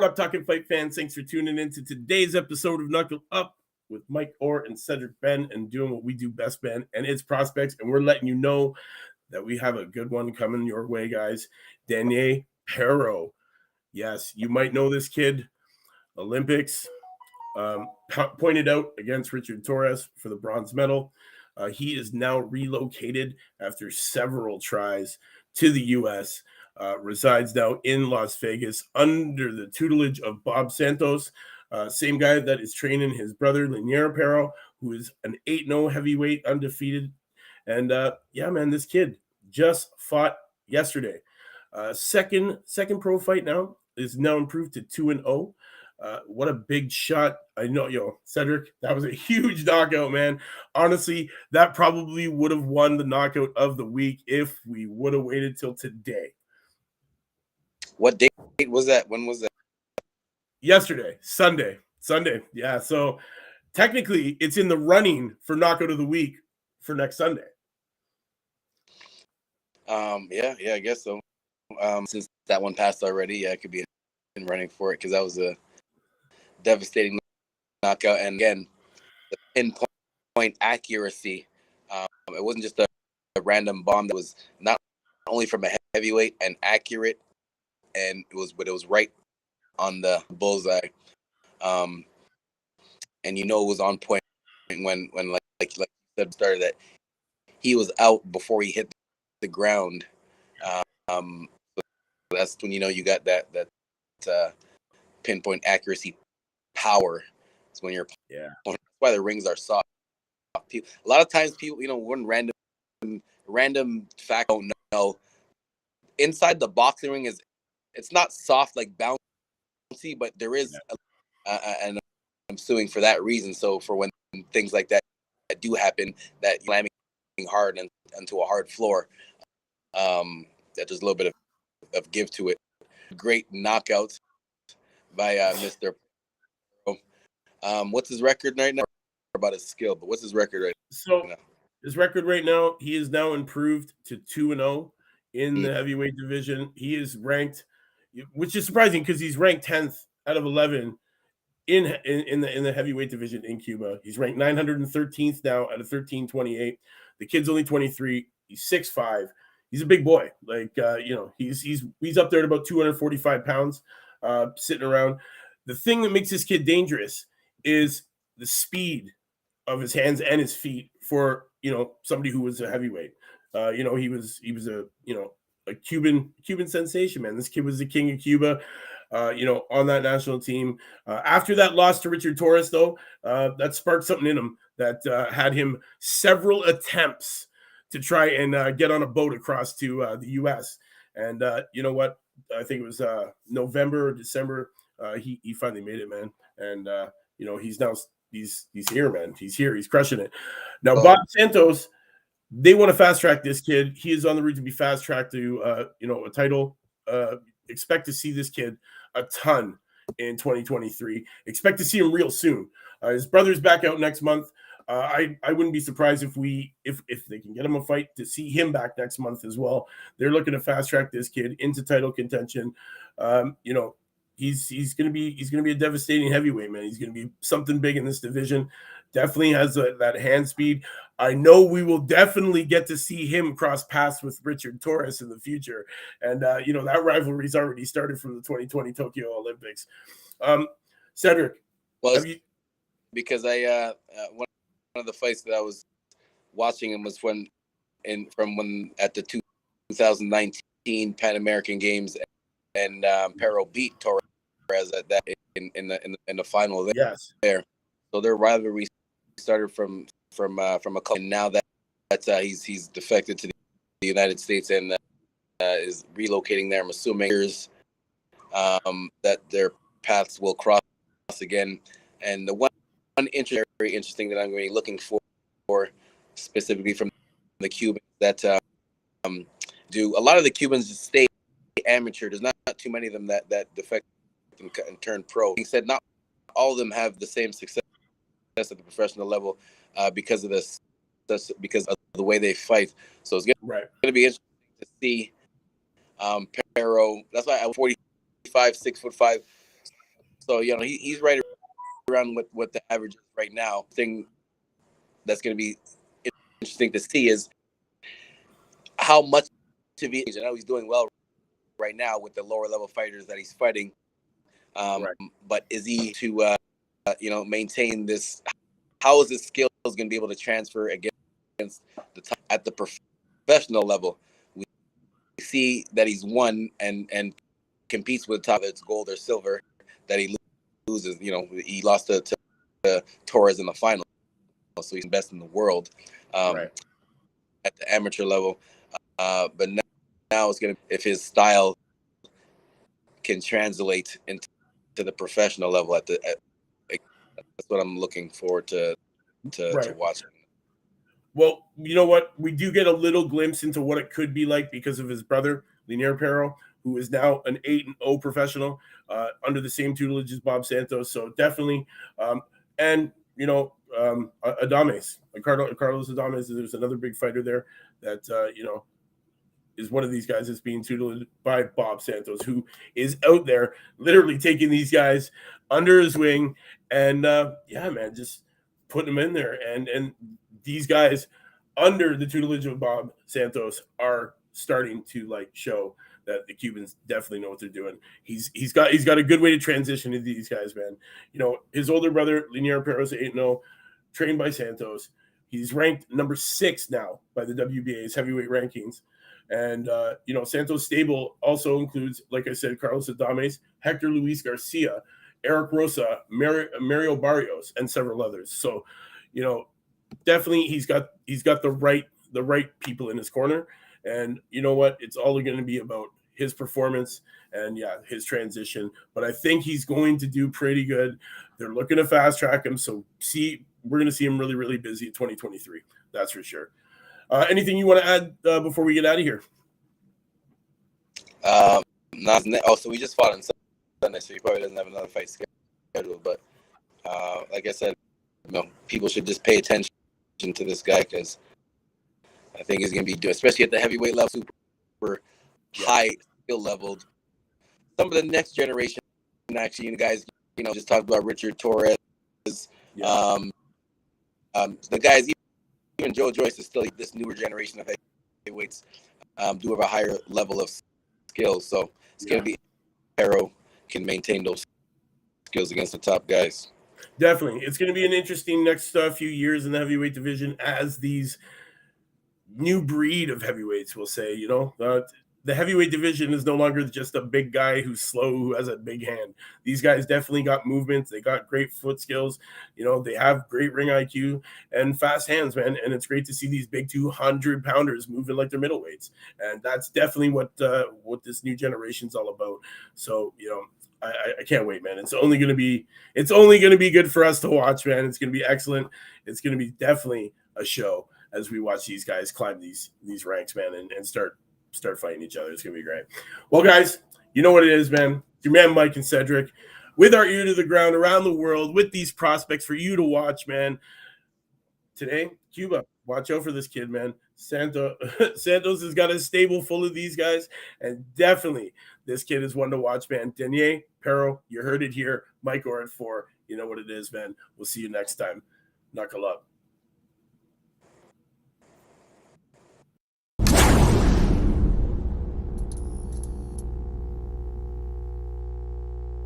what up, Talking Fight fans? Thanks for tuning in to today's episode of Knuckle Up with Mike Orr and Cedric Ben, and doing what we do best, Ben, and its prospects. And we're letting you know that we have a good one coming your way, guys. Dainier Peró. Yes, you might know this kid. Olympics, pointed out against Richard Torres for the bronze medal. He is now relocated after several tries to the U.S., resides now in Las Vegas under the tutelage of Bob Santos, same guy that is training his brother, Lenier Peró, who is an 8-0 heavyweight undefeated. And, yeah, man, this kid just fought yesterday. Second pro fight now is now improved to 2-0. What a big shot. I know, yo, Cedric, that was a huge knockout, man. Honestly, that probably would have won the knockout of the week if we would have waited till today. What date was that? When was that? Yesterday, Sunday. Yeah, so technically it's in the running for knockout of the week for next Sunday. Yeah, I guess so. Since that one passed already, yeah, it could be in running for it because that was a devastating knockout, and again, the pinpoint accuracy. It wasn't just a random bomb that was not only from a heavyweight and accurate, and it was right on the bullseye. And you know it was on point when like you said started that he was out before he hit the ground. So that's when you know you got that pinpoint accuracy. Power. It's when you're, yeah. That's why the rings are soft. People, a lot of times, people, you know, one random fact don't know. Inside the boxing ring it's not soft like bouncy, but there is, yeah. And I'm suing for that reason. So for when things like that do happen, that slamming hard and onto a hard floor, that there's a little bit of give to it. Great knockouts by Mr. What's his record right now? About his skill, but what's his record right now? So his record right now, he is now improved to 2-0 in the heavyweight division. He is ranked, which is surprising because he's ranked 10th out of 11 in the heavyweight division in Cuba. He's ranked 913th now out of 1328. The kid's only 23. He's 6'5". He's a big boy. Like he's up there at about 245 pounds, sitting around. The thing that makes this kid dangerous is the speed of his hands and his feet for, you know, somebody who was a heavyweight. He was a, you know, a Cuban sensation, man. This kid was the king of Cuba, on that national team. After that loss to Richard Torres, though, that sparked something in him that had him several attempts to try and get on a boat across to the U.S. And you know what? I think it was November or December. He finally made it, man. And, he's here, man. He's here. He's crushing it. Now, Bob Santos, they want to fast track this kid. He is on the route to be fast tracked to, a title. Expect to see this kid a ton in 2023. Expect to see him real soon. His brother's back out next month. I wouldn't be surprised if they can get him a fight to see him back next month as well. They're looking to fast track this kid into title contention. He's gonna be a devastating heavyweight, man. He's gonna be something big in this division. Definitely has that hand speed. I know we will definitely get to see him cross paths with Richard Torres in the future, and that rivalry's already started from the 2020 Tokyo Olympics. Cedric, because I one of the fights that I was watching him was when at the 2019 Pan American Games, and Peró beat Torres at that in the final there. Yes. So their rivalry started from a couple, and now that he's defected to the United States and is relocating there. I'm assuming that their paths will cross again. And the one very interesting that I'm going to be looking for specifically from the Cubans that do a lot of the Cubans just stay amateur. There's not too many of them that defect and turn pro. He said not all of them have the same success at the professional level because of this. That's because of the way they fight. So it's going to be interesting to see Peró. That's why I was 45, 6'5". So, you know, he's right around what the average is right now. Thing that's going to be interesting to see is how much to be. I know he's doing well right now with the lower level fighters that he's fighting. Right. But is he to, you know, maintain this? How is his skills going to be able to transfer against the top at the professional level? We see that he's won and competes with top, it's gold or silver that he loses. You know, he lost to Torres in the final, so he's best in the world right. at the amateur level. But now it's gonna, if his style can translate into the professional level at the. That's what I'm looking forward to watching. Well, you know what? We do get a little glimpse into what it could be like because of his brother, Lenier Peró, who is now an 8-0 professional under the same tutelage as Bob Santos. So definitely, and you know, Adames, Carlos Adames. There's another big fighter there that you know is one of these guys that's being tuteled by Bob Santos, who is out there literally taking these guys under his wing. And yeah, man, just putting them in there. And these guys under the tutelage of Bob Santos are starting to like show that the Cubans definitely know what they're doing. He's got a good way to transition into these guys, man. You know, his older brother, Lenier Peró, is 8-0, trained by Santos. He's ranked number 6 now by the WBA's heavyweight rankings. And, you know, Santos' stable also includes, like I said, Carlos Adames, Hector Luis Garcia, Eric Rosa, Mario Barrios, and several others. So, you know, definitely he's got the right people in his corner. And you know what? It's all going to be about his performance and, yeah, his transition. But I think he's going to do pretty good. They're looking to fast track him. So we're going to see him really, really busy in 2023. That's for sure. Anything you want to add before we get out of here? So we just fought on Sunday, so he probably doesn't have another fight scheduled. But like I said, you know, people should just pay attention to this guy because I think he's going to be doing, especially at the heavyweight level, super high skill leveled. Some of the next generation, actually, you guys, you know, just talked about Richard Torres. Yeah. The guys, even Joe Joyce is still this newer generation of heavyweights, do have a higher level of skill. So it's going to be Peró can maintain those skills against the top guys. Definitely. It's going to be an interesting next few years in the heavyweight division as these new breed of heavyweights will say, you know, the heavyweight division is no longer just a big guy who's slow, who has a big hand. These guys definitely got movements. They got great foot skills. You know, they have great ring IQ and fast hands, man. And it's great to see these big 200-pounders moving like they're middleweights. And that's definitely what this new generation's all about. So, you know, I can't wait, man. It's only going to be good for us to watch, man. It's going to be excellent. It's going to be definitely a show as we watch these guys climb these ranks, man, and start fighting each other. It's going to be great. Well, guys, you know what it is, man. Your man, Mike and Cedric, with our ear to the ground around the world with these prospects for you to watch, man. Today, Cuba, watch out for this kid, man. Santos has got a stable full of these guys, and definitely this kid is one to watch, man. Dainier Peró, you heard it here. Mike Orr at 4. You know what it is, man. We'll see you next time. Knuckle up.